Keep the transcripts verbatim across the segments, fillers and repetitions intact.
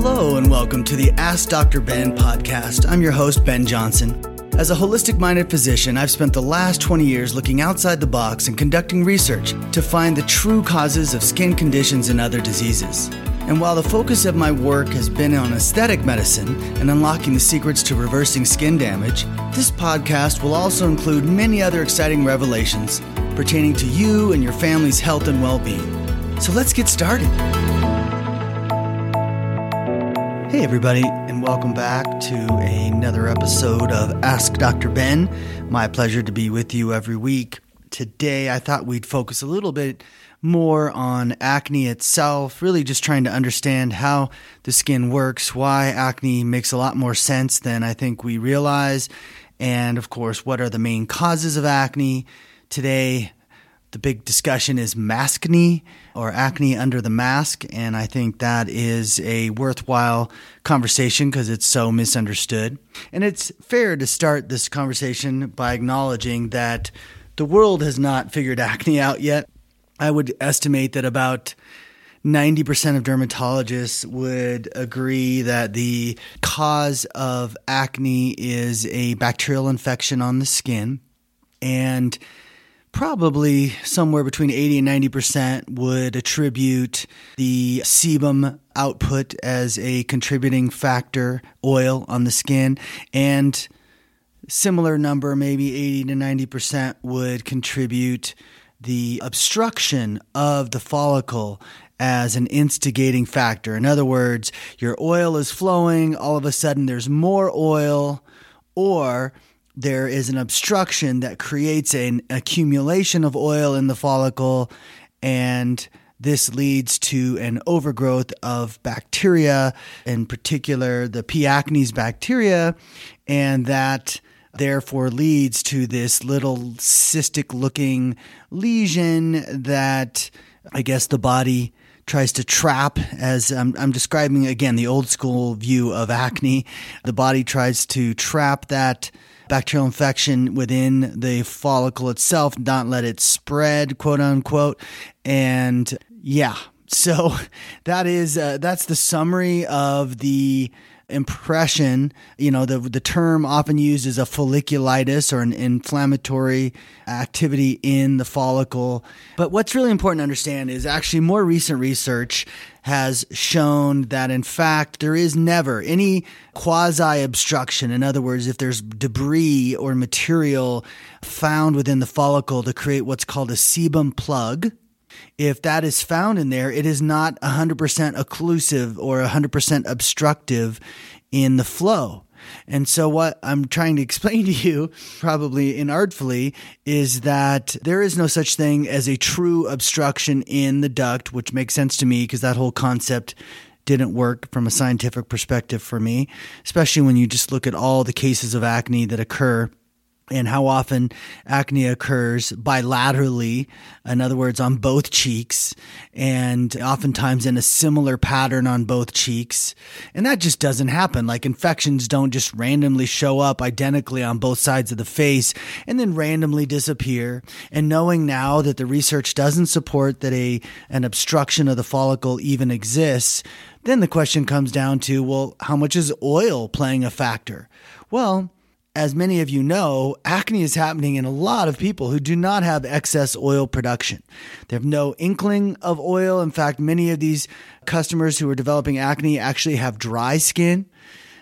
Hello and welcome to the Ask Doctor Ben podcast. I'm your host, Ben Johnson. As a holistic-minded physician, I've spent the last twenty years looking outside the box and conducting research to find the true causes of skin conditions and other diseases. And while the focus of my work has been on aesthetic medicine and unlocking the secrets to reversing skin damage, this podcast will also include many other exciting revelations pertaining to you and your family's health and well-being. So let's get started. Hey everybody, and welcome back to another episode of Ask Doctor Ben. My pleasure to be with you every week. Today I thought we'd focus a little bit more on acne itself, really just trying to understand how the skin works, why acne makes a lot more sense than I think we realize, and of course, what are the main causes of acne. Today, the big discussion is maskne, or acne under the mask, and I think that is a worthwhile conversation because it's so misunderstood. And it's fair to start this conversation by acknowledging that the world has not figured acne out yet. I would estimate that about ninety percent of dermatologists would agree that the cause of acne is a bacterial infection on the skin, and probably somewhere between eighty and ninety percent would attribute the sebum output as a contributing factor, oil on the skin, and similar number, maybe eighty to ninety percent, would contribute the obstruction of the follicle as an instigating factor. In other words, your oil is flowing, all of a sudden there's more oil, or there is an obstruction that creates an accumulation of oil in the follicle, and this leads to an overgrowth of bacteria, in particular the P. acnes bacteria, and that therefore leads to this little cystic-looking lesion that I guess the body tries to trap, as I'm, I'm describing, again, the old school view of acne. The body tries to trap that bacterial infection within the follicle itself, not let it spread, quote unquote. And yeah, so that is uh, that's the summary of the impression. You know, the the term often used is a folliculitis, or an inflammatory activity in the follicle. But what's really important to understand is actually more recent research has shown that, in fact, there is never any quasi-obstruction. In other words, if there's debris or material found within the follicle to create what's called a sebum plug, if that is found in there, it is not one hundred percent occlusive or one hundred percent obstructive in the flow. And so what I'm trying to explain to you, probably inartfully, is that there is no such thing as a true obstruction in the duct, which makes sense to me because that whole concept didn't work from a scientific perspective for me, especially when you just look at all the cases of acne that occur and how often acne occurs bilaterally, in other words, on both cheeks, and oftentimes in a similar pattern on both cheeks. And that just doesn't happen. Like, infections don't just randomly show up identically on both sides of the face and then randomly disappear. And knowing now that the research doesn't support that a an obstruction of the follicle even exists, then the question comes down to, well, how much is oil playing a factor? Well, as many of you know, acne is happening in a lot of people who do not have excess oil production. They have no inkling of oil. In fact, many of these customers who are developing acne actually have dry skin.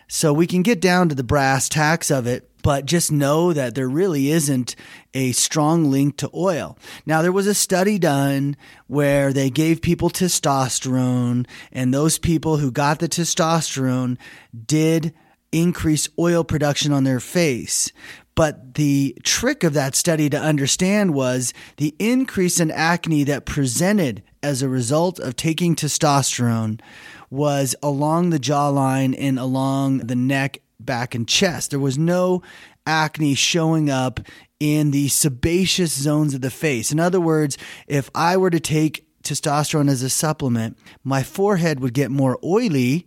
So we can get down to the brass tacks of it, but just know that there really isn't a strong link to oil. Now, there was a study done where they gave people testosterone, and those people who got the testosterone did increase oil production on their face. But the trick of that study to understand was the increase in acne that presented as a result of taking testosterone was along the jawline and along the neck, back, and chest. There was no acne showing up in the sebaceous zones of the face. In other words, if I were to take testosterone as a supplement, my forehead would get more oily,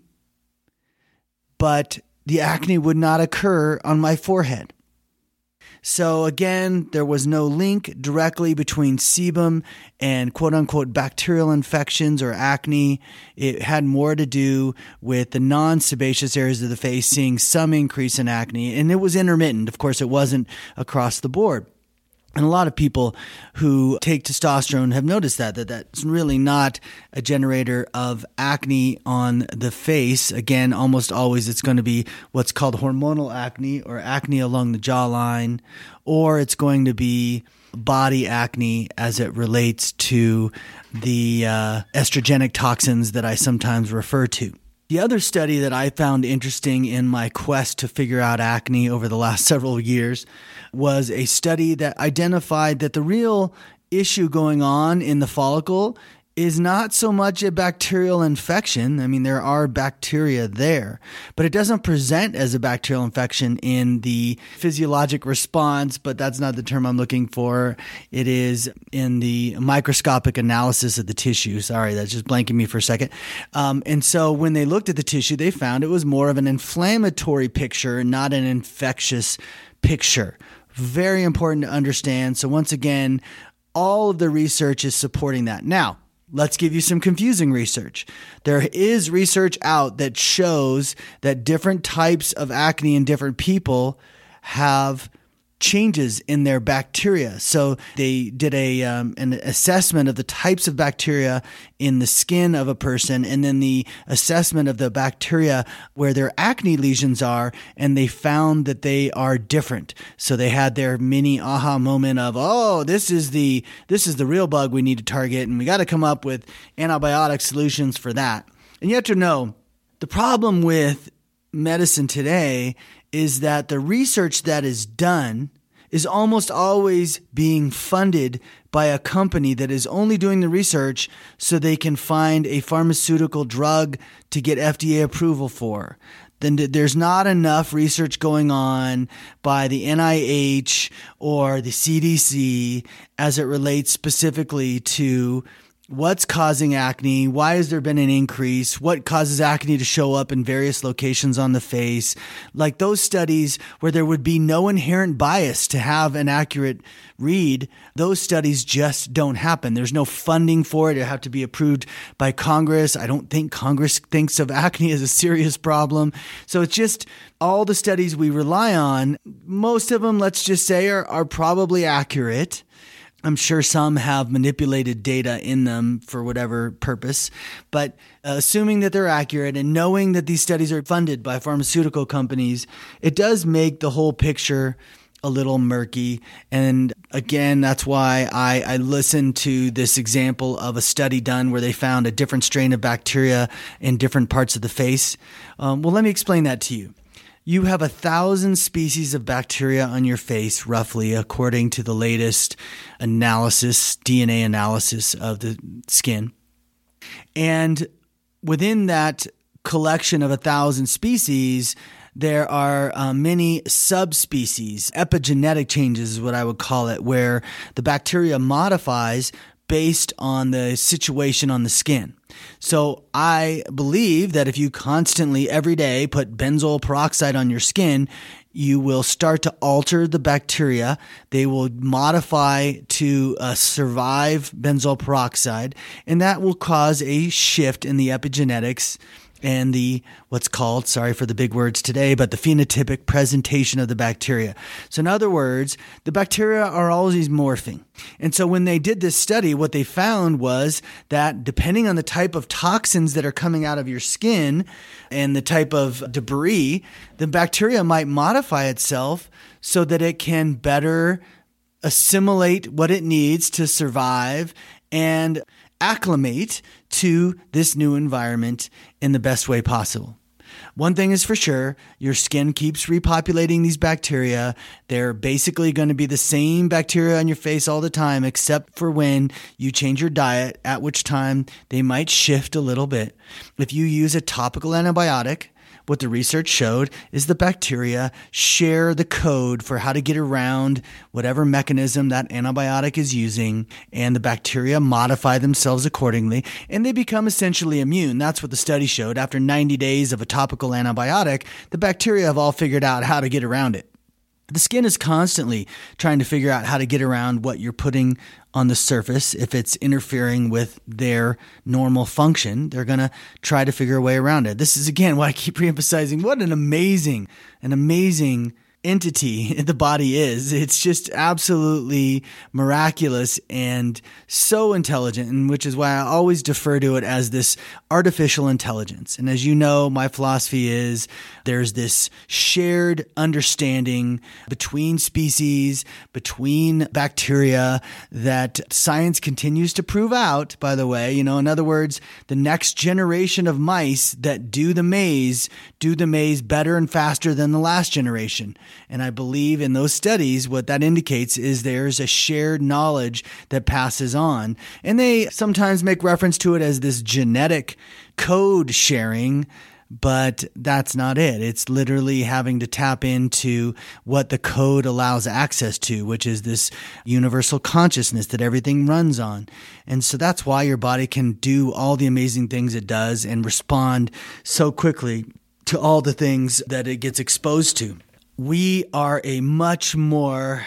but the acne would not occur on my forehead. So again, there was no link directly between sebum and quote-unquote bacterial infections or acne. It had more to do with the non-sebaceous areas of the face seeing some increase in acne, and it was intermittent. Of course, it wasn't across the board. And a lot of people who take testosterone have noticed that, that that's really not a generator of acne on the face. Again, almost always it's going to be what's called hormonal acne or acne along the jawline, or it's going to be body acne as it relates to the uh, estrogenic toxins that I sometimes refer to. The other study that I found interesting in my quest to figure out acne over the last several years was a study that identified that the real issue going on in the follicle is not so much a bacterial infection. I mean, there are bacteria there, but it doesn't present as a bacterial infection in the physiologic response, but that's not the term I'm looking for. It is in the microscopic analysis of the tissue. Sorry, that's just blanking me for a second. Um, and so when they looked at the tissue, they found it was more of an inflammatory picture, not an infectious picture. Very important to understand. So once again, all of the research is supporting that. Now, let's give you some confusing research. There is research out that shows that different types of acne in different people have changes in their bacteria. So they did a um, an assessment of the types of bacteria in the skin of a person, and then the assessment of the bacteria where their acne lesions are, and they found that they are different. So they had their mini aha moment of, oh, this is the this is the real bug we need to target, and we got to come up with antibiotic solutions for that. And you have to know, the problem with medicine today is that the research that is done is almost always being funded by a company that is only doing the research so they can find a pharmaceutical drug to get F D A approval for. Then there's not enough research going on by the N I H or the C D C as it relates specifically to what's causing acne? Why has there been an increase? What causes acne to show up in various locations on the face? Like those studies where there would be no inherent bias to have an accurate read, those studies just don't happen. There's no funding for it. It would have to be approved by Congress. I don't think Congress thinks of acne as a serious problem. So it's just all the studies we rely on, most of them, let's just say, are, are probably accurate. I'm sure some have manipulated data in them for whatever purpose, but assuming that they're accurate and knowing that these studies are funded by pharmaceutical companies, it does make the whole picture a little murky. And again, that's why I, I listened to this example of a study done where they found a different strain of bacteria in different parts of the face. Um, well, let me explain that to you. You have a thousand species of bacteria on your face, roughly, according to the latest analysis, D N A analysis of the skin. And within that collection of a thousand species, there are uh, many subspecies. Epigenetic changes is what I would call it, where the bacteria modifies based on the situation on the skin. So I believe that if you constantly every day put benzoyl peroxide on your skin, you will start to alter the bacteria. They will modify to uh, survive benzoyl peroxide, and that will cause a shift in the epigenetics and the what's called, sorry for the big words today, but the phenotypic presentation of the bacteria. So in other words, the bacteria are always morphing. And so when they did this study, what they found was that depending on the type of toxins that are coming out of your skin and the type of debris, the bacteria might modify itself so that it can better assimilate what it needs to survive and acclimate to this new environment in the best way possible. One thing is for sure, your skin keeps repopulating these bacteria. They're basically going to be the same bacteria on your face all the time, except for when you change your diet, at which time they might shift a little bit. If you use a topical antibiotic, what the research showed is the bacteria share the code for how to get around whatever mechanism that antibiotic is using, and the bacteria modify themselves accordingly, and they become essentially immune. That's what the study showed. After ninety days of a topical antibiotic, the bacteria have all figured out how to get around it. The skin is constantly trying to figure out how to get around what you're putting on the surface. If it's interfering with their normal function, they're going to try to figure a way around it. This is, again, why I keep reemphasizing what an amazing, an amazing entity the body is. It's just absolutely miraculous and so intelligent, and which is why I always defer to it as this artificial intelligence. And as you know, my philosophy is there's this shared understanding between species, between bacteria, that science continues to prove out, by the way. You know, in other words, the next generation of mice that do the maze do the maze better and faster than the last generation. And I believe in those studies, what that indicates is there's a shared knowledge that passes on. And they sometimes make reference to it as this genetic code sharing, but that's not it. It's literally having to tap into what the code allows access to, which is this universal consciousness that everything runs on. And so that's why your body can do all the amazing things it does and respond so quickly to all the things that it gets exposed to. We are a much more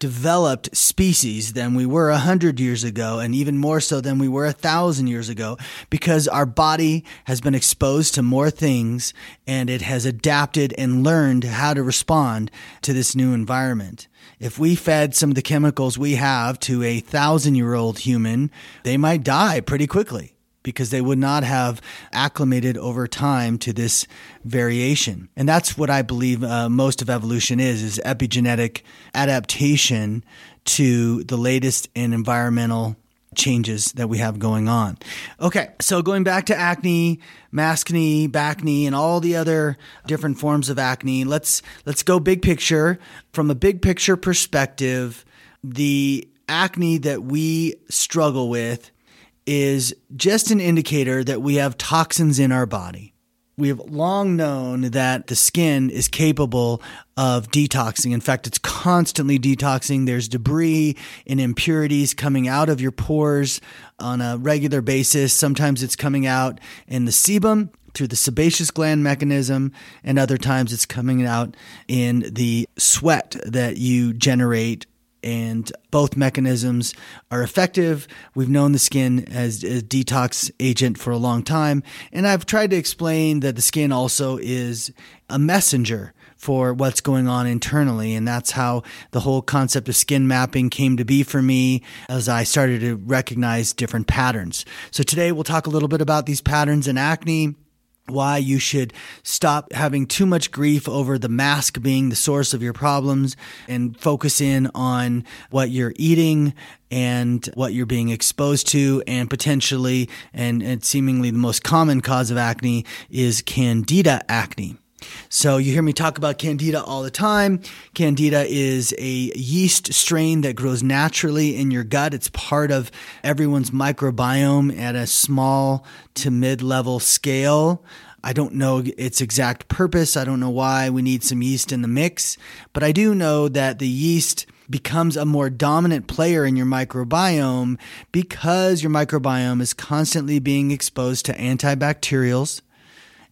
developed species than we were a hundred years ago, and even more so than we were a thousand years ago, because our body has been exposed to more things and it has adapted and learned how to respond to this new environment. If we fed some of the chemicals we have to a thousand-year-old human, they might die pretty quickly, because they would not have acclimated over time to this variation. And that's what I believe uh, most of evolution is, is epigenetic adaptation to the latest in environmental changes that we have going on. Okay, so going back to acne, maskne, backne, and all the other different forms of acne, let's let's go big picture. From a big picture perspective, the acne that we struggle with is just an indicator that we have toxins in our body. We have long known that the skin is capable of detoxing. In fact, it's constantly detoxing. There's debris and impurities coming out of your pores on a regular basis. Sometimes it's coming out in the sebum through the sebaceous gland mechanism, and other times it's coming out in the sweat that you generate. And both mechanisms are effective. We've known the skin as a detox agent for a long time. And I've tried to explain that the skin also is a messenger for what's going on internally. And that's how the whole concept of skin mapping came to be for me, as I started to recognize different patterns. So today we'll talk a little bit about these patterns in acne, why you should stop having too much grief over the mask being the source of your problems and focus in on what you're eating and what you're being exposed to, and potentially, and, and seemingly the most common cause of acne is Candida acne. So you hear me talk about Candida all the time. Candida is a yeast strain that grows naturally in your gut. It's part of everyone's microbiome at a small to mid-level scale. I don't know its exact purpose. I don't know why we need some yeast in the mix, but I do know that the yeast becomes a more dominant player in your microbiome because your microbiome is constantly being exposed to antibacterials,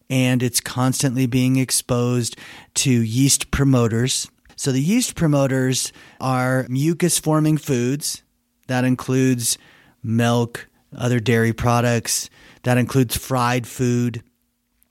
and it's constantly being exposed to yeast promoters. So the yeast promoters are mucus-forming foods. That includes milk, other dairy products. That includes fried food.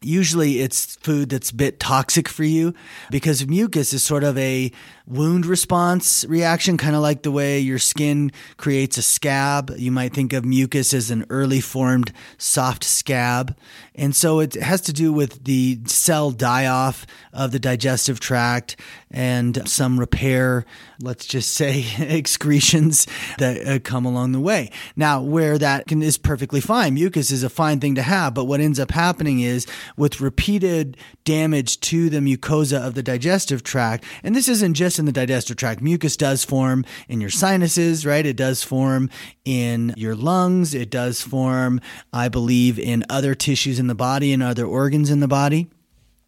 Usually it's food that's a bit toxic for you, because mucus is sort of a wound response reaction, kind of like the way your skin creates a scab. You might think of mucus as an early formed soft scab. And so it has to do with the cell die-off of the digestive tract and some repair, let's just say, excretions that come along the way. Now, where that can, is perfectly fine. Mucus is a fine thing to have, but what ends up happening is, with repeated damage to the mucosa of the digestive tract, and this isn't just in the digestive tract. Mucus does form in your sinuses, right? It does form in your lungs. It does form, I believe, in other tissues in the body and other organs in the body.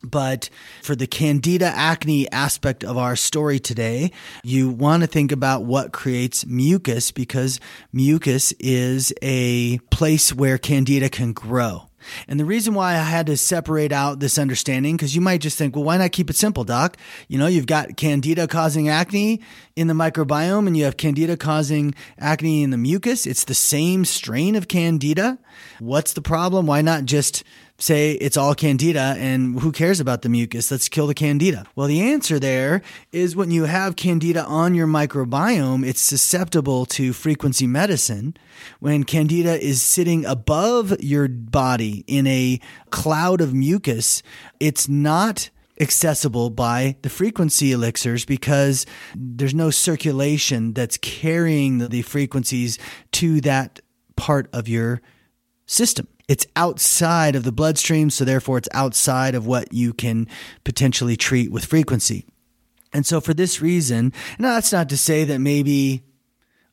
But for the Candida acne aspect of our story today, you want to think about what creates mucus, because mucus is a place where Candida can grow. And the reason why I had to separate out this understanding, because you might just think, well, why not keep it simple, doc? You know, you've got Candida causing acne in the microbiome and you have Candida causing acne in the mucus. It's the same strain of Candida. What's the problem? Why not just say it's all Candida and who cares about the mucus? Let's kill the Candida. Well, the answer there is when you have Candida on your microbiome, it's susceptible to frequency medicine. When Candida is sitting above your body in a cloud of mucus, it's not accessible by the frequency elixirs because there's no circulation that's carrying the frequencies to that part of your system. It's outside of the bloodstream, so therefore it's outside of what you can potentially treat with frequency. And so for this reason, now that's not to say that maybe,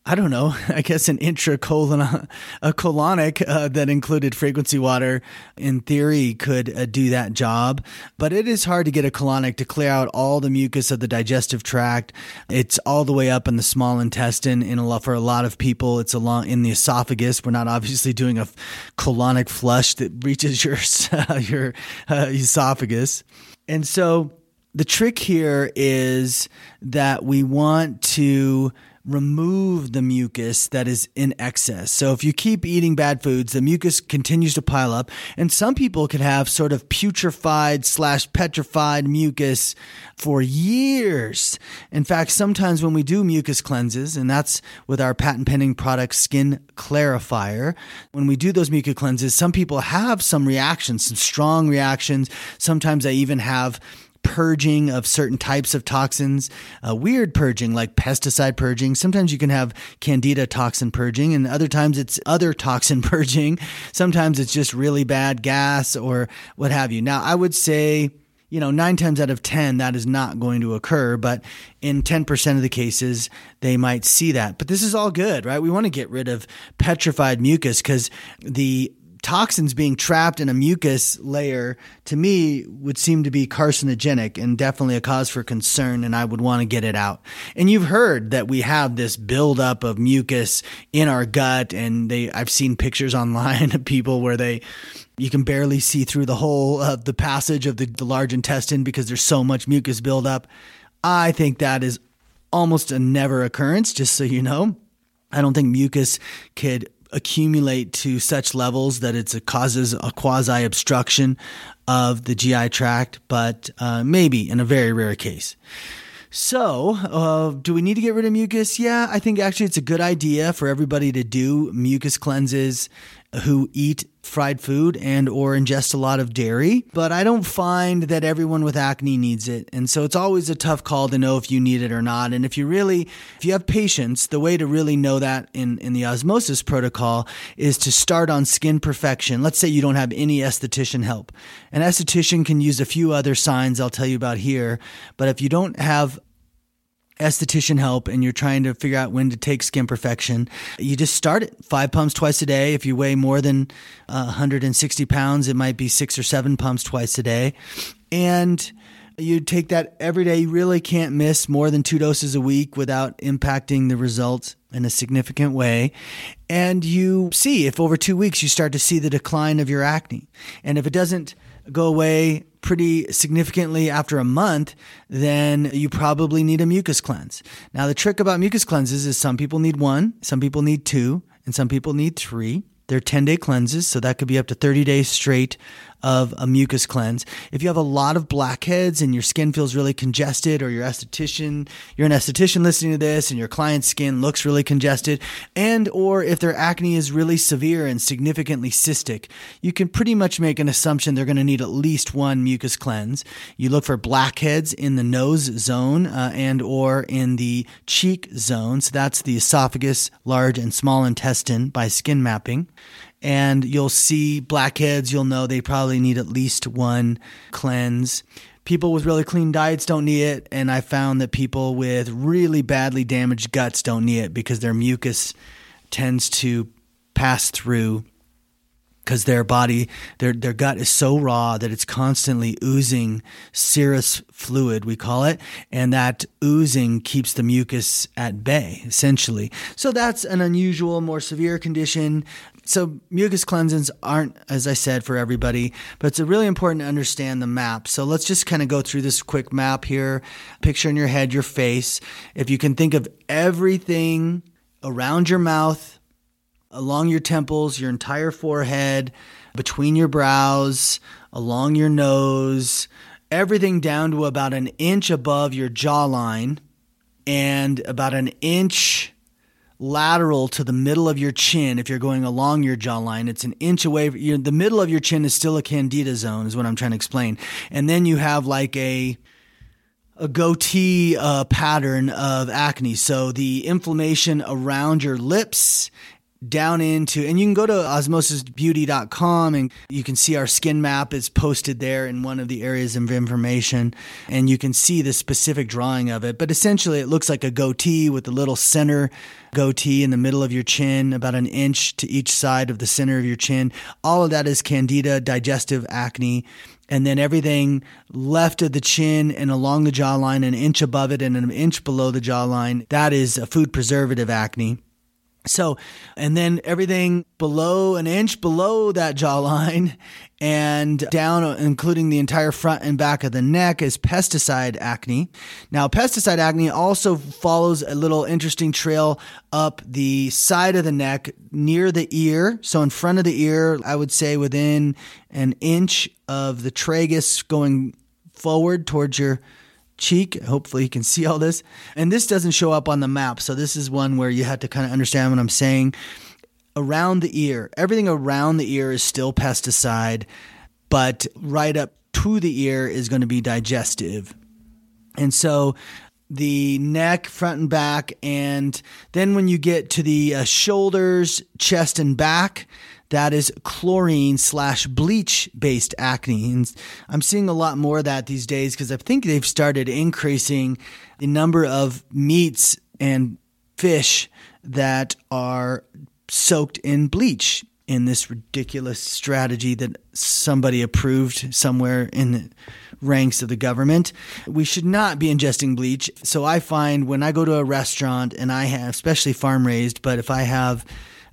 I don't know, I guess an intracolon, a colonic uh, that included frequency water in theory could uh, do that job. But it is hard to get a colonic to clear out all the mucus of the digestive tract. It's all the way up in the small intestine. In a lot, for a lot of people, it's a long, in the esophagus. We're not obviously doing a colonic flush that reaches your, your uh, esophagus. And so the trick here is that we want to remove the mucus that is in excess. So if you keep eating bad foods, the mucus continues to pile up. And some people could have sort of putrefied slash petrified mucus for years. In fact, sometimes when we do mucus cleanses, and that's with our patent pending product, Skin Clarifier, when we do those mucus cleanses, some people have some reactions, some strong reactions. Sometimes they even have purging of certain types of toxins, uh, weird purging like pesticide purging. Sometimes you can have Candida toxin purging and other times it's other toxin purging. Sometimes it's just really bad gas or what have you. Now, I would say, you know, nine times out of ten, that is not going to occur. But in ten percent of the cases, they might see that. But this is all good, right? We want to get rid of petrified mucus because the toxins being trapped in a mucus layer to me would seem to be carcinogenic and definitely a cause for concern, and I would want to get it out. And you've heard that we have this buildup of mucus in our gut, and they I've seen pictures online of people where they you can barely see through the whole of the passage of the, the large intestine because there's so much mucus buildup. I think that is almost a never occurrence, just so you know. I don't think mucus could accumulate to such levels that it causes a quasi-obstruction of the G I tract, but uh, maybe in a very rare case. So uh, do we need to get rid of mucus? Yeah, I think actually it's a good idea for everybody to do mucus cleanses who eat fried food and or ingest a lot of dairy, but I don't find that everyone with acne needs it. And so it's always a tough call to know if you need it or not. And if you really, if you have patience, the way to really know that in, in the osmosis protocol is to start on Skin Perfection. Let's say you don't have any esthetician help. An esthetician can use a few other signs I'll tell you about here, but if you don't have esthetician help and you're trying to figure out when to take Skin Perfection, you just start it. Five pumps twice a day. If you weigh more than uh, one hundred sixty pounds, it might be six or seven pumps twice a day. And you take that every day. You really can't miss more than two doses a week without impacting the results in a significant way. And you see if over two weeks you start to see the decline of your acne. And if it doesn't go away pretty significantly after a month, then you probably need a mucus cleanse. Now, the trick about mucus cleanses is some people need one, some people need two, and some people need three. They're ten-day cleanses, so that could be up to thirty days straight of a mucus cleanse. If you have a lot of blackheads and your skin feels really congested, or your esthetician, you're an esthetician listening to this and your client's skin looks really congested, and or if their acne is really severe and significantly cystic, you can pretty much make an assumption they're going to need at least one mucus cleanse. You look for blackheads in the nose zone uh, and or in the cheek zone. So that's the esophagus, large and small intestine by skin mapping. And you'll see blackheads, you'll know they probably need at least one cleanse. People with really clean diets don't need it, and I found that people with really badly damaged guts don't need it because their mucus tends to pass through because their body, their their gut is so raw that it's constantly oozing serous fluid, we call it, and that oozing keeps the mucus at bay, essentially. So that's an unusual, more severe condition. So mucus cleansants aren't, as I said, for everybody, but it's really important to understand the map. So let's just kind of go through this quick map here. Picture in your head your face. If you can think of everything around your mouth, along your temples, your entire forehead, between your brows, along your nose, everything down to about an inch above your jawline and about an inch lateral to the middle of your chin. If you're going along your jawline, it's an inch away. You know, the middle of your chin is still a candida zone is what I'm trying to explain. And then you have like a a goatee uh, pattern of acne. So the inflammation around your lips down into, and you can go to osmosis beauty dot com and you can see our skin map is posted there in one of the areas of information, and you can see the specific drawing of it. But essentially it looks like a goatee with a little center goatee in the middle of your chin, about an inch to each side of the center of your chin. All of that is candida, digestive acne. And then everything left of the chin and along the jawline, an inch above it and an inch below the jawline, that is a food preservative acne. So, and then everything below an inch below that jawline and down, including the entire front and back of the neck, is pesticide acne. Now, pesticide acne also follows a little interesting trail up the side of the neck near the ear. So in front of the ear, I would say within an inch of the tragus going forward towards your cheek. Hopefully you can see all this. And this doesn't show up on the map. So this is one where you have to kind of understand what I'm saying. Around the ear, everything around the ear is still pesticide, but right up to the ear is going to be digestive. And so the neck, front and back, and then when you get to the uh, shoulders, chest and back, that is chlorine slash bleach based acne. And I'm seeing a lot more of that these days because I think they've started increasing the number of meats and fish that are soaked in bleach in this ridiculous strategy that somebody approved somewhere in the ranks of the government. We should not be ingesting bleach. So I find when I go to a restaurant and I have, especially farm raised, but if I have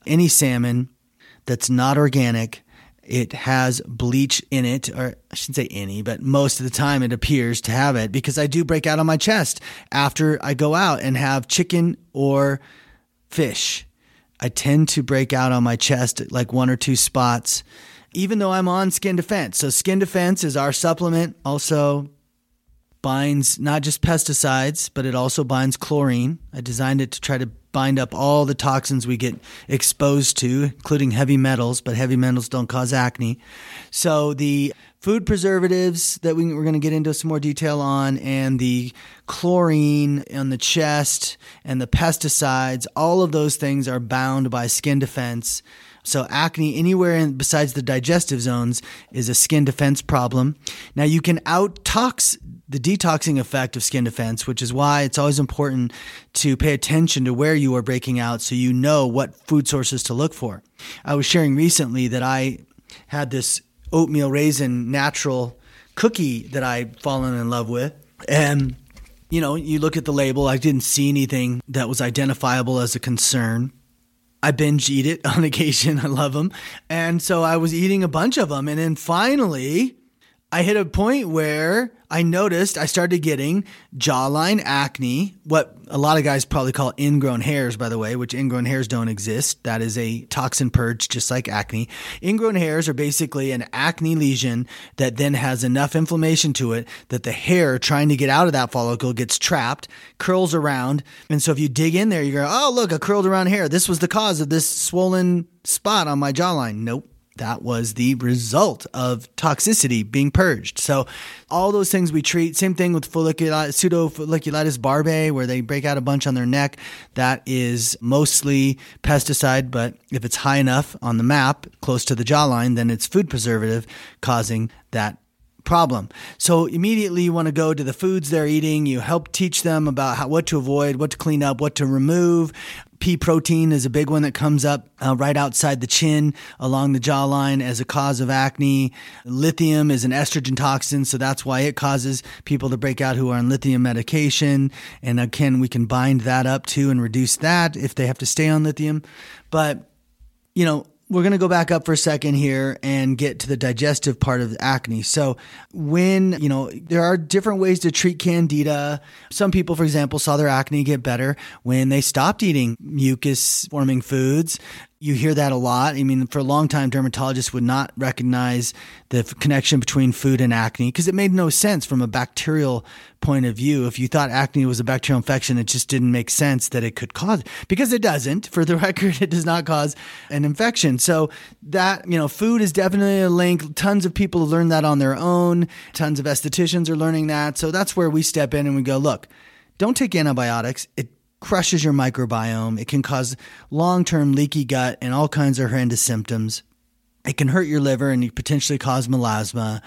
any salmon that's not organic, it has bleach in it, or I shouldn't say any, but most of the time it appears to have it, because I do break out on my chest after I go out and have chicken or fish. I tend to break out on my chest at like one or two spots, even though I'm on Skin Defense. So Skin Defense is our supplement, also binds not just pesticides, but it also binds chlorine. I designed it to try to bind up all the toxins we get exposed to, including heavy metals, but heavy metals don't cause acne. So the food preservatives that we, we're going to get into some more detail on, and the chlorine on the chest and the pesticides, all of those things are bound by Skin Defense. So acne anywhere in, besides the digestive zones is a Skin Defense problem. Now you can out-tox the detoxing effect of Skin Defense, which is why it's always important to pay attention to where you are breaking out so you know what food sources to look for. I was sharing recently that I had this oatmeal raisin natural cookie that I'd fallen in love with. And, you know, you look at the label, I didn't see anything that was identifiable as a concern. I binge eat it on occasion. I love them. And so I was eating a bunch of them. And then finally, I hit a point where I noticed I started getting jawline acne, what a lot of guys probably call ingrown hairs, by the way, which ingrown hairs don't exist. That is a toxin purge, just like acne. Ingrown hairs are basically an acne lesion that then has enough inflammation to it that the hair trying to get out of that follicle gets trapped, curls around. And so if you dig in there, you go, oh, look, a curled around hair. This was the cause of this swollen spot on my jawline. Nope. That was the result of toxicity being purged. So all those things we treat, same thing with folliculi- pseudofolliculitis barbae, where they break out a bunch on their neck. That is mostly pesticide, but if it's high enough on the map, close to the jawline, then it's food preservative causing that problem. So immediately you want to go to the foods they're eating. You help teach them about how, what to avoid, what to clean up, what to remove. Pea protein is a big one that comes up uh, right outside the chin along the jawline as a cause of acne. Lithium is an estrogen toxin, so that's why it causes people to break out who are on lithium medication. And again, we can bind that up too and reduce that if they have to stay on lithium. But, you know, we're going to go back up for a second here and get to the digestive part of acne. So when, you know, there are different ways to treat candida. Some people, for example, saw their acne get better when they stopped eating mucus-forming foods. You hear that a lot. I mean, for a long time, dermatologists would not recognize the f- connection between food and acne because it made no sense from a bacterial point of view. If you thought acne was a bacterial infection, it just didn't make sense that it could cause, because it doesn't. For the record, it does not cause an infection. So that, you know, food is definitely a link. Tons of people learn that on their own. Tons of estheticians are learning that. So that's where we step in and we go, look, don't take antibiotics. It crushes your microbiome. It can cause long-term leaky gut and all kinds of horrendous symptoms. It can hurt your liver and potentially cause melasma.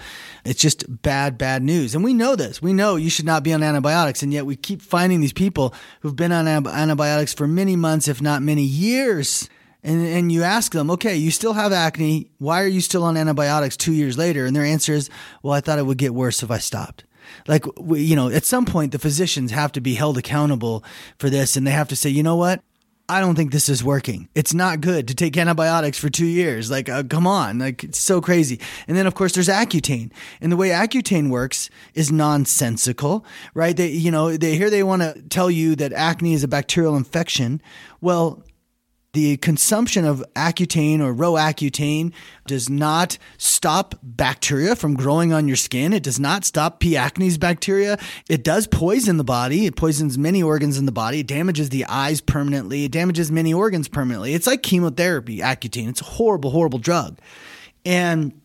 It's just bad, bad news. And we know this. We know you should not be on antibiotics. And yet we keep finding these people who've been on antibiotics for many months, if not many years. And and you ask them, okay, you still have acne. Why are you still on antibiotics two years later? And their answer is, well, I thought it would get worse if I stopped. Like, we, you know, at some point, the physicians have to be held accountable for this, and they have to say, you know what? I don't think this is working. It's not good to take antibiotics for two years. Like, uh, come on. Like, it's so crazy. And then, of course, there's Accutane. And the way Accutane works is nonsensical, right? They, you know, they here they want to tell you that acne is a bacterial infection. Well, the consumption of Accutane or Ro-Accutane does not stop bacteria from growing on your skin. It does not stop P. acnes bacteria. It does poison the body. It poisons many organs in the body. It damages the eyes permanently. It damages many organs permanently. It's like chemotherapy, Accutane. It's a horrible, horrible drug. And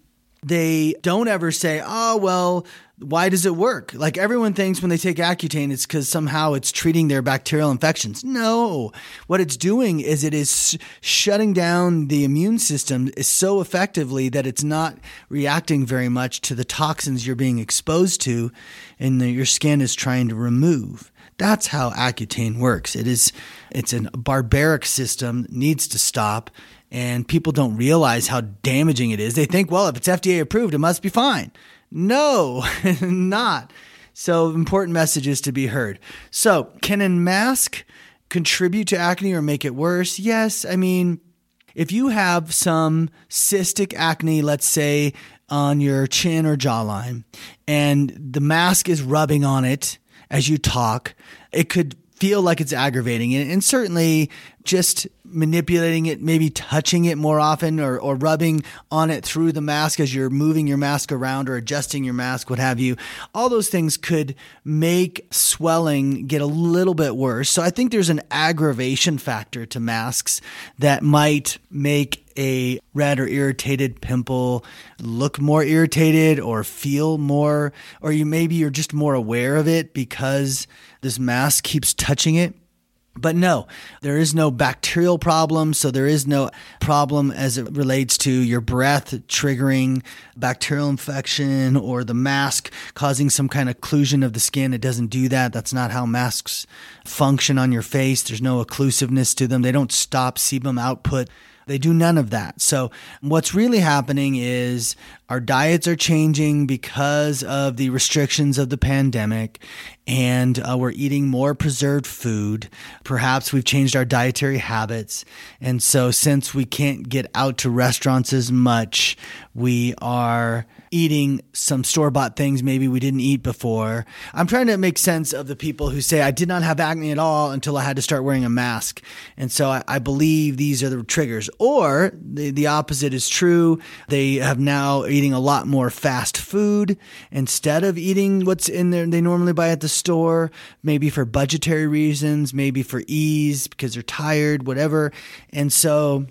they don't ever say, oh, well, why does it work? Like, everyone thinks when they take Accutane, it's because somehow it's treating their bacterial infections. No, what it's doing is it is shutting down the immune system so effectively that it's not reacting very much to the toxins you're being exposed to and that your skin is trying to remove. That's how Accutane works. It is, it's a barbaric system, needs to stop. And people don't realize how damaging it is. They think, well, if it's F D A approved, it must be fine. No, not. So important messages to be heard. So can a mask contribute to acne or make it worse? Yes. I mean, if you have some cystic acne, let's say on your chin or jawline, and the mask is rubbing on it as you talk, it could feel like it's aggravating it. And certainly just manipulating it, maybe touching it more often or, or rubbing on it through the mask as you're moving your mask around or adjusting your mask, what have you. All those things could make swelling get a little bit worse. So I think there's an aggravation factor to masks that might make a red or irritated pimple look more irritated or feel more, or you maybe you're just more aware of it because this mask keeps touching it. But no, there is no bacterial problem. So there is no problem as it relates to your breath triggering bacterial infection or the mask causing some kind of occlusion of the skin. It doesn't do that. That's not how masks function on your face. There's no occlusiveness to them. They don't stop sebum output. They do none of that. So what's really happening is our diets are changing because of the restrictions of the pandemic, and uh, we're eating more preserved food. Perhaps we've changed our dietary habits. And so since we can't get out to restaurants as much, we are eating some store-bought things maybe we didn't eat before. I'm trying to make sense of the people who say, I did not have acne at all until I had to start wearing a mask. And so I, I believe these are the triggers. Or the, the opposite is true. They have now eating a lot more fast food instead of eating what's in there they normally buy at the store, maybe for budgetary reasons, maybe for ease because they're tired, whatever. And so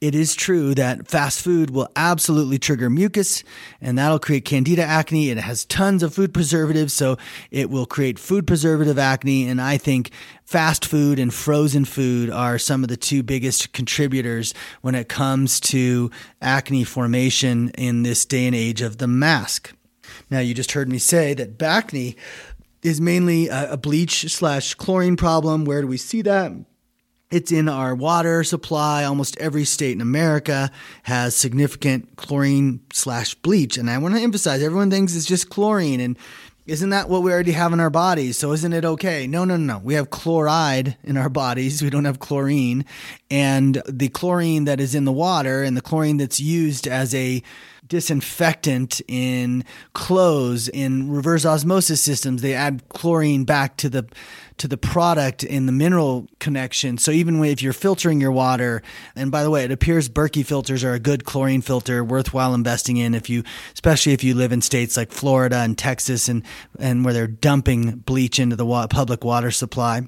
it is true that fast food will absolutely trigger mucus, and that'll create candida acne. It has tons of food preservatives, so it will create food preservative acne. And I think fast food and frozen food are some of the two biggest contributors when it comes to acne formation in this day and age of the mask. Now, you just heard me say that bacne is mainly a bleach slash chlorine problem. Where do we see that? It's in our water supply. Almost every state in America has significant chlorine slash bleach. And I want to emphasize, everyone thinks it's just chlorine. And Isn't that what we already have in our bodies? So isn't it okay? No, no, no, no. We have chloride in our bodies. We don't have chlorine. And the chlorine that is in the water and the chlorine that's used as a disinfectant in clothes, in reverse osmosis systems, they add chlorine back to the to the product in the mineral connection. So even if you're filtering your water, and by the way, it appears Berkey filters are a good chlorine filter, worthwhile investing in if you, especially if you live in states like Florida and Texas and, and where they're dumping bleach into the wa- public water supply.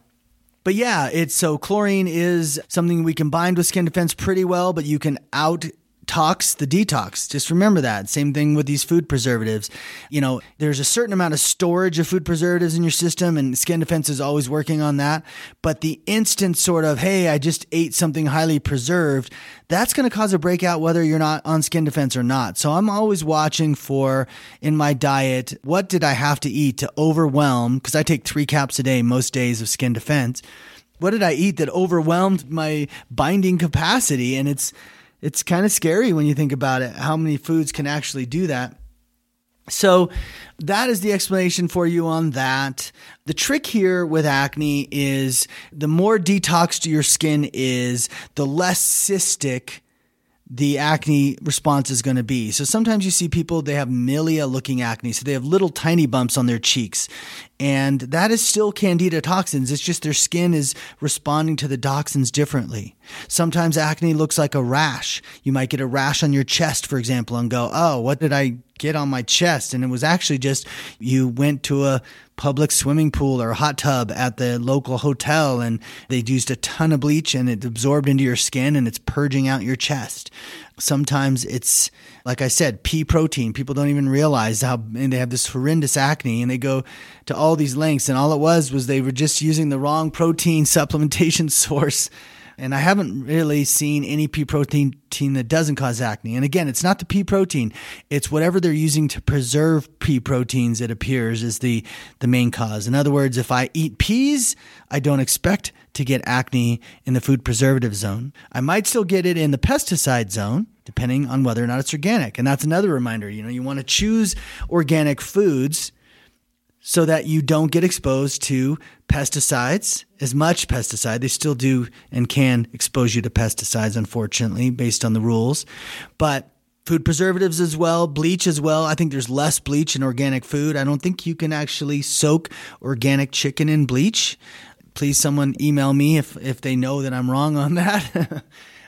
But yeah, it's so chlorine is something we combined with Skin Defense pretty well, but you can out tox the detox. Just remember that. Same thing with these food preservatives. You know, there's a certain amount of storage of food preservatives in your system, and Skin Defense is always working on that. But the instant sort of, hey, I just ate something highly preserved, that's going to cause a breakout whether you're not on Skin Defense or not. So I'm always watching for, in my diet, what did I have to eat to overwhelm, because I take three caps a day most days of Skin Defense. What did I eat that overwhelmed my binding capacity? And it's It's kind of scary when you think about it, how many foods can actually do that. So that is the explanation for you on that. The trick here with acne is the more detoxed your skin is, the less cystic the acne response is going to be. So sometimes you see people, they have milia looking acne. So they have little tiny bumps on their cheeks. And that is still Candida toxins. It's just their skin is responding to the toxins differently. Sometimes acne looks like a rash. You might get a rash on your chest, for example, and go, oh, what did I get on my chest? And it was actually just you went to a public swimming pool or a hot tub at the local hotel and they used a ton of bleach and it absorbed into your skin and it's purging out your chest. Sometimes it's, like I said, pea protein. People don't even realize how, and they have this horrendous acne and they go to all these lengths, and all it was was they were just using the wrong protein supplementation source. And I haven't really seen any pea protein that doesn't cause acne. And again, it's not the pea protein. It's whatever they're using to preserve pea proteins, it appears, is the, the main cause. In other words, if I eat peas, I don't expect to get acne in the food preservative zone. I might still get it in the pesticide zone, depending on whether or not it's organic. And that's another reminder. You know, you want to choose organic foods so that you don't get exposed to pesticides, as much pesticide. They still do and can expose you to pesticides, unfortunately, based on the rules. But food preservatives as well, bleach as well. I think there's less bleach in organic food. I don't think you can actually soak organic chicken in bleach. Please, someone email me if, if they know that I'm wrong on that.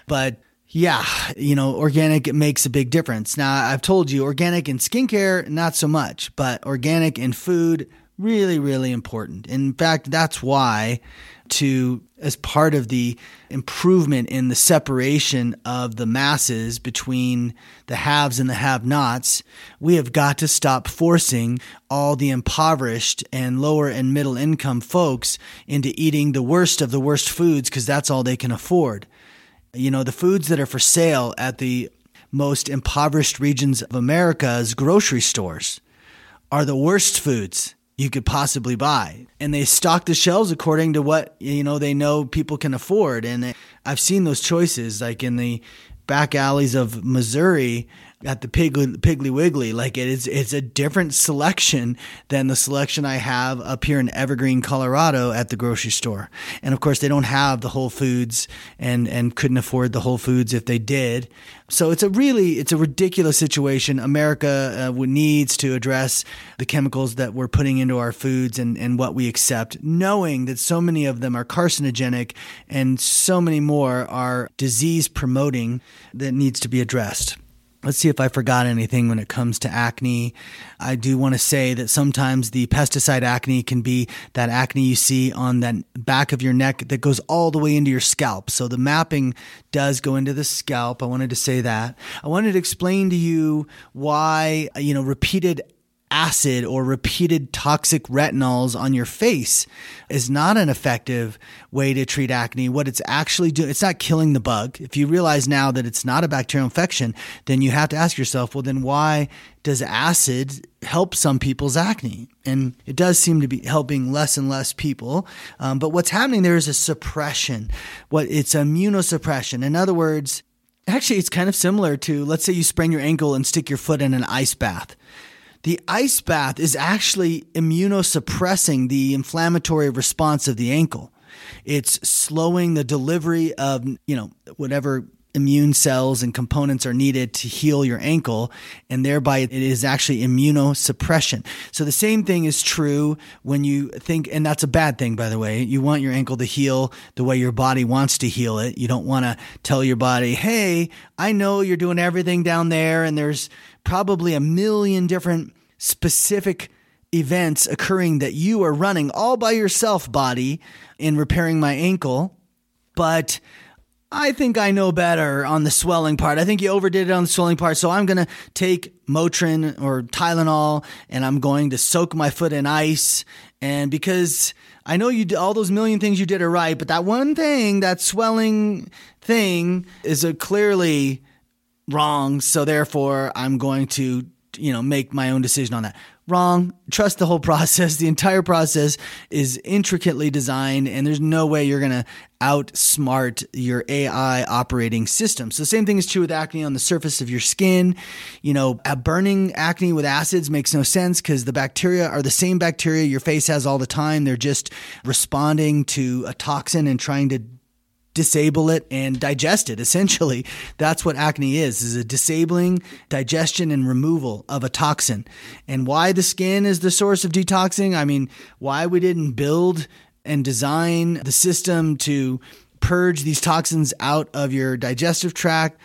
But yeah, you know, organic makes a big difference. Now, I've told you, organic in skincare, not so much, but organic in food, really, really important. In fact, that's why, to as part of the improvement in the separation of the masses between the haves and the have-nots, we have got to stop forcing all the impoverished and lower and middle income folks into eating the worst of the worst foods because that's all they can afford. You know, the foods that are for sale at the most impoverished regions of America's grocery stores are the worst foods you could possibly buy. And they stock the shelves according to what, you know, they know people can afford. And I've seen those choices like in the back alleys of Missouri at the Piggly, Piggly Wiggly. Like it is, it's a different selection than the selection I have up here in Evergreen, Colorado at the grocery store. And of course they don't have the Whole Foods and, and couldn't afford the Whole Foods if they did. So it's a really, it's a ridiculous situation. America uh, needs to address the chemicals that we're putting into our foods and, and what we accept, knowing that so many of them are carcinogenic and so many more are disease promoting that needs to be addressed. Let's see if I forgot anything when it comes to acne. I do want to say that sometimes the pesticide acne can be that acne you see on the back of your neck that goes all the way into your scalp. So the mapping does go into the scalp. I wanted to say that. I wanted to explain to you why, you know, repeated acid or repeated toxic retinols on your face is not an effective way to treat acne. What it's actually doing, it's not killing the bug. If you realize now that it's not a bacterial infection, then you have to ask yourself, well, then why does acid help some people's acne? And it does seem to be helping less and less people. Um, but what's happening there is a suppression. What it's immunosuppression. In other words, actually, it's kind of similar to, let's say you sprain your ankle and stick your foot in an ice bath. The ice bath is actually immunosuppressing the inflammatory response of the ankle. It's slowing the delivery of, you know, whatever immune cells and components are needed to heal your ankle, and thereby it is actually immunosuppression. So the same thing is true when you think, and that's a bad thing, by the way. You want your ankle to heal the way your body wants to heal it. You don't want to tell your body, hey, I know you're doing everything down there, and there's probably a million different specific events occurring that you are running all by yourself, body, in repairing my ankle, but I think I know better on the swelling part. I think you overdid it on the swelling part, so I'm going to take Motrin or Tylenol, and I'm going to soak my foot in ice. And because I know you did all those million things you did are right, but that one thing, that swelling thing, is a clearly wrong. So therefore, I'm going to, you know, make my own decision on that. Wrong. Trust the whole process. The entire process is intricately designed, and there's no way you're going to outsmart your A I operating system. So the same thing is true with acne on the surface of your skin. You know, burning acne with acids makes no sense because the bacteria are the same bacteria your face has all the time. They're just responding to a toxin and trying to disable it and digest it. Essentially, that's what acne is, is a disabling digestion and removal of a toxin. And why the skin is the source of detoxing? I mean, why we didn't build and design the system to purge these toxins out of your digestive tract?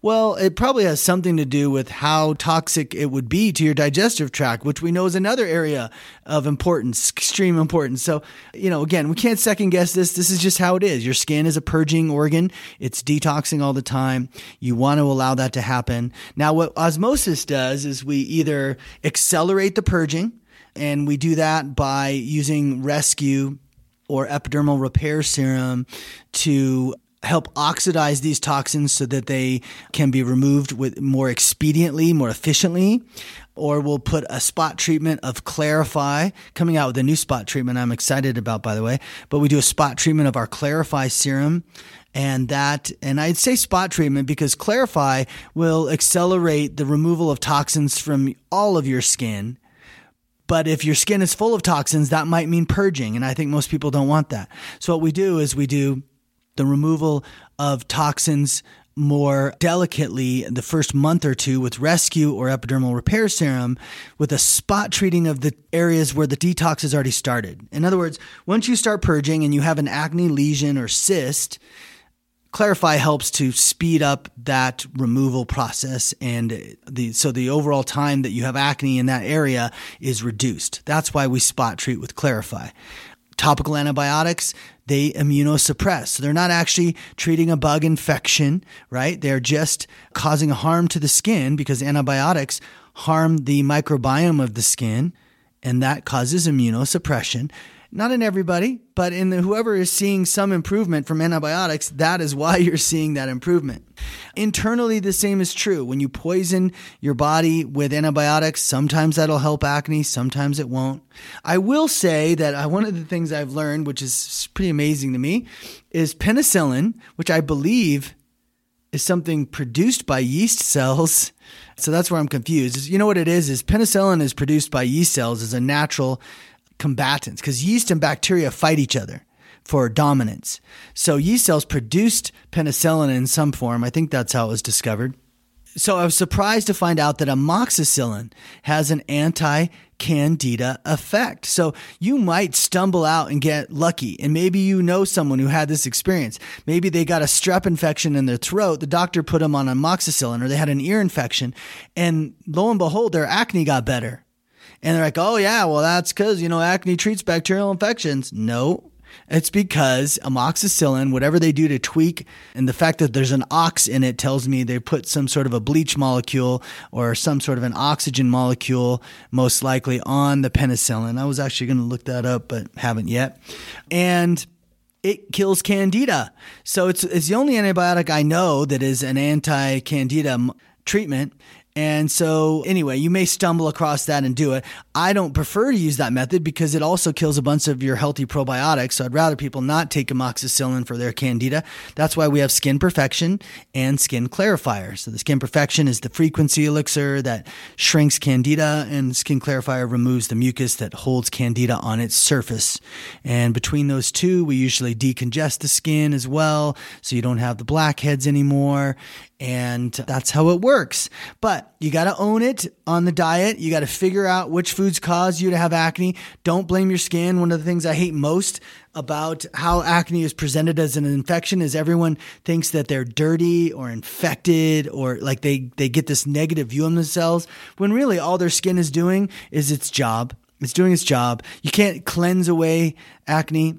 Well, it probably has something to do with how toxic it would be to your digestive tract, which we know is another area of importance, extreme importance. So, you know, again, we can't second guess this. This is just how it is. Your skin is a purging organ. It's detoxing all the time. You want to allow that to happen. Now, what osmosis does is we either accelerate the purging, and we do that by using Rescue or Epidermal Repair Serum to help oxidize these toxins so that they can be removed with more expediently, more efficiently. Or we'll put a spot treatment of Clarify, coming out with a new spot treatment I'm excited about, by the way. But we do a spot treatment of our Clarify serum. And that, and I'd say spot treatment because Clarify will accelerate the removal of toxins from all of your skin. But if your skin is full of toxins, that might mean purging. And I think most people don't want that. So what we do is we do the removal of toxins more delicately the first month or two with Rescue or Epidermal Repair Serum, with a spot treating of the areas where the detox has already started. In other words, once you start purging and you have an acne lesion or cyst, Clarify helps to speed up that removal process, and the so the overall time that you have acne in that area is reduced. That's why we spot treat with Clarify. Topical antibiotics, they immunosuppress. So they're not actually treating a bug infection, right? They're just causing harm to the skin because antibiotics harm the microbiome of the skin, and that causes immunosuppression. Not in everybody, but in the, whoever is seeing some improvement from antibiotics, that is why you're seeing that improvement. Internally, the same is true. When you poison your body with antibiotics, sometimes that'll help acne, sometimes it won't. I will say that one of the things I've learned, which is pretty amazing to me, is penicillin, which I believe is something produced by yeast cells. So that's where I'm confused. You know what it is, is penicillin is produced by yeast cells as a natural combatants, because yeast and bacteria fight each other for dominance. So yeast cells produced penicillin in some form. I think that's how it was discovered. So I was surprised to find out that amoxicillin has an anti-candida effect. So you might stumble out and get lucky, and maybe you know someone who had this experience. Maybe they got a strep infection in their throat. The doctor put them on amoxicillin, or they had an ear infection, and lo and behold, their acne got better. And they're like, oh yeah, well that's because, you know, acne treats bacterial infections. No, it's because amoxicillin, whatever they do to tweak, and the fact that there's an ox in it tells me they put some sort of a bleach molecule or some sort of an oxygen molecule, most likely, on the penicillin. I was actually going to look that up, but haven't yet. And it kills Candida. So it's, it's the only antibiotic I know that is an anti-Candida treatment. And so anyway, you may stumble across that and do it. I don't prefer to use that method because it also kills a bunch of your healthy probiotics. So I'd rather people not take amoxicillin for their candida. That's why we have Skin Perfection and Skin Clarifier. So the Skin Perfection is the frequency elixir that shrinks candida, and Skin Clarifier removes the mucus that holds candida on its surface. And between those two, we usually decongest the skin as well, so you don't have the blackheads anymore. And that's how it works. But you got to own it on the diet. You got to figure out which foods cause you to have acne. Don't blame your skin. One of the things I hate most about how acne is presented as an infection is everyone thinks that they're dirty or infected, or like they, they get this negative view on themselves, when really all their skin is doing is its job. It's doing its job. You can't cleanse away acne.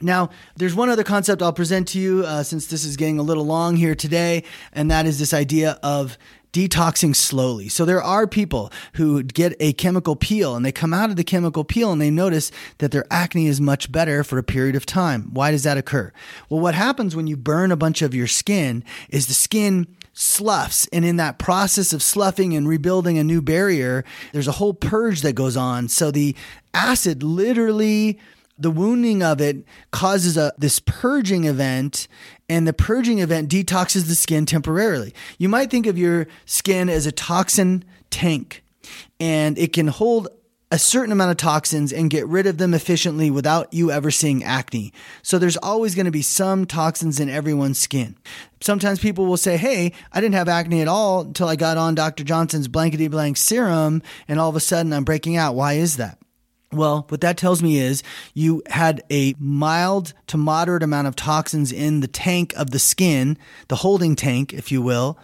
Now, there's one other concept I'll present to you uh, since this is getting a little long here today, and that is this idea of detoxing slowly. So there are people who get a chemical peel and they come out of the chemical peel and they notice that their acne is much better for a period of time. Why does that occur? Well, what happens when you burn a bunch of your skin is the skin sloughs, and in that process of sloughing and rebuilding a new barrier, there's a whole purge that goes on. So the acid literally... the wounding of it causes a this purging event, and the purging event detoxes the skin temporarily. You might think of your skin as a toxin tank, and it can hold a certain amount of toxins and get rid of them efficiently without you ever seeing acne. So there's always going to be some toxins in everyone's skin. Sometimes people will say, hey, I didn't have acne at all until I got on Doctor Johnson's blankety blank serum, and all of a sudden I'm breaking out. Why is that? Well, what that tells me is you had a mild to moderate amount of toxins in the tank of the skin, the holding tank, if you will.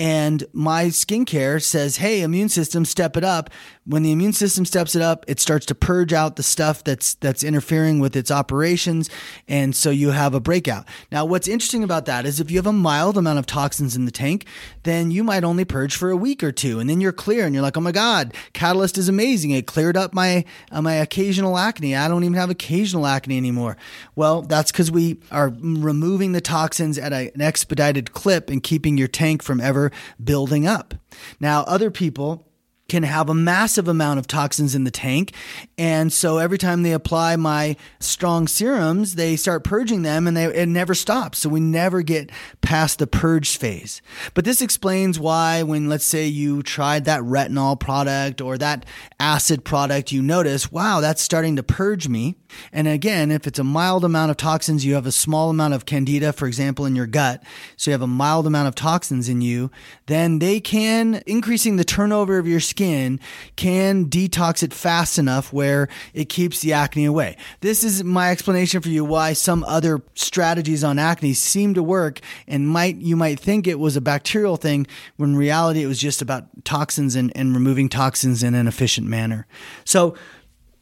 And my skincare says, hey, immune system, step it up. When the immune system steps it up, it starts to purge out the stuff that's that's interfering with its operations. And so you have a breakout. Now, what's interesting about that is if you have a mild amount of toxins in the tank, then you might only purge for a week or two. And then you're clear and you're like, oh my God, Catalyst is amazing. It cleared up my... Um, my occasional acne. I don't even have occasional acne anymore. Well, that's because we are removing the toxins at a, an expedited clip and keeping your tank from ever building up. Now, other people can have a massive amount of toxins in the tank. And so every time they apply my strong serums, they start purging them, and they, it never stops. So we never get past the purge phase. But this explains why when, let's say, you tried that retinol product or that acid product, you notice, wow, that's starting to purge me. And again, if it's a mild amount of toxins, you have a small amount of candida, for example, in your gut. So you have a mild amount of toxins in you, then they can, increasing the turnover of your skin, Skin can detox it fast enough where it keeps the acne away. This is my explanation for you why some other strategies on acne seem to work, and might you might think it was a bacterial thing when in reality it was just about toxins and, and removing toxins in an efficient manner. So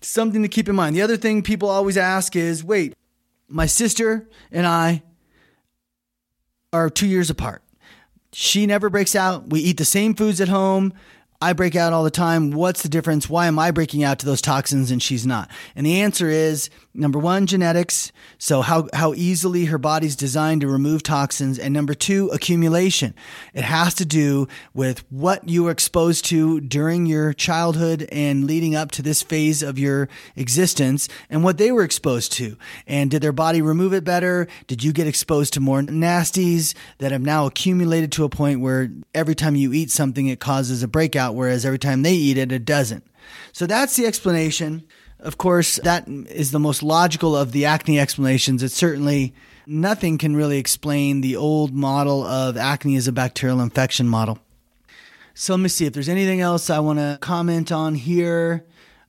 something to keep in mind. The other thing people always ask is, wait, my sister and I are two years apart. She never breaks out. We eat the same foods at home. I break out all the time. What's the difference? Why am I breaking out to those toxins and she's not? And the answer is, number one, genetics. So how, how easily her body's designed to remove toxins. And number two, accumulation. It has to do with what you were exposed to during your childhood and leading up to this phase of your existence, and what they were exposed to. And did their body remove it better? Did you get exposed to more nasties that have now accumulated to a point where every time you eat something, it causes a breakout, whereas every time they eat it, it doesn't? So that's the explanation. Of course, that is the most logical of the acne explanations. It's certainly nothing can really explain the old model of acne as a bacterial infection model. So let me see if there's anything else I want to comment on here.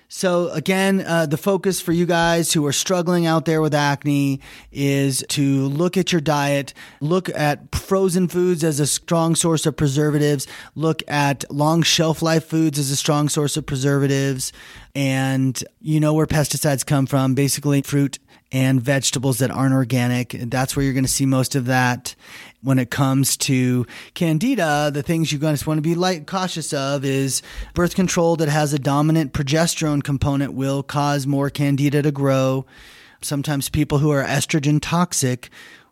So again, uh, the focus for you guys who are struggling out there with acne is to look at your diet, look at frozen foods as a strong source of preservatives, look at long shelf life foods as a strong source of preservatives, and you know where pesticides come from, basically fruit and vegetables that aren't organic. That's where you're going to see most of that. When it comes to candida, the things you're going to want to be light cautious of is birth control that has a dominant progesterone component will cause more candida to grow. Sometimes people who are estrogen toxic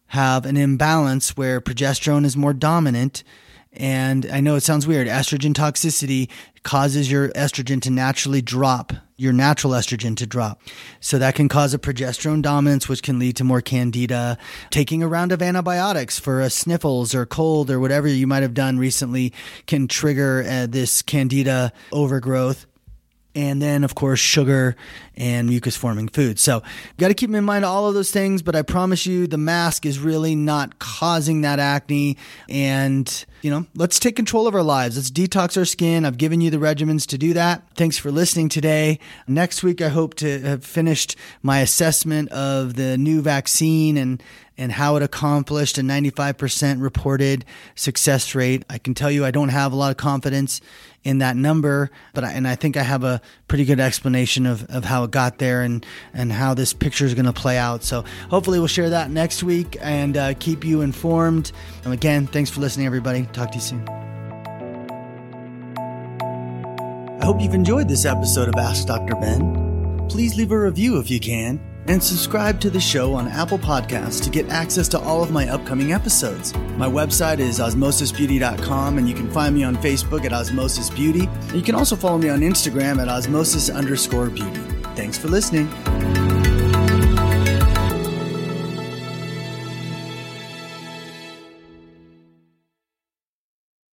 have an imbalance where progesterone is more dominant, And I know it sounds weird. Estrogen toxicity causes your estrogen to naturally drop, your natural estrogen to drop. So that can cause a progesterone dominance, which can lead to more candida. Taking a round of antibiotics for a sniffles or cold or whatever you might have done recently can trigger uh, this candida overgrowth. And then, of course, sugar and mucus-forming food. So you got to keep in mind all of those things, but I promise you the mask is really not causing that acne. And, you know, let's take control of our lives. Let's detox our skin. I've given you the regimens to do that. Thanks for listening today. Next week, I hope to have finished my assessment of the new vaccine and and how it accomplished a ninety-five percent reported success rate. I can tell you I don't have a lot of confidence in that number, but I, and I think I have a pretty good explanation of, of how it got there and, and how this picture is going to play out. So hopefully we'll share that next week and uh, keep you informed. And again, thanks for listening, everybody. Talk to you soon. I hope you've enjoyed this episode of Ask Doctor Ben. Please leave a review if you can, and subscribe to the show on Apple Podcasts to get access to all of my upcoming episodes. My website is osmosis beauty dot com, and you can find me on Facebook at Osmosis Beauty. You can also follow me on Instagram at osmosis underscore beauty. Thanks for listening.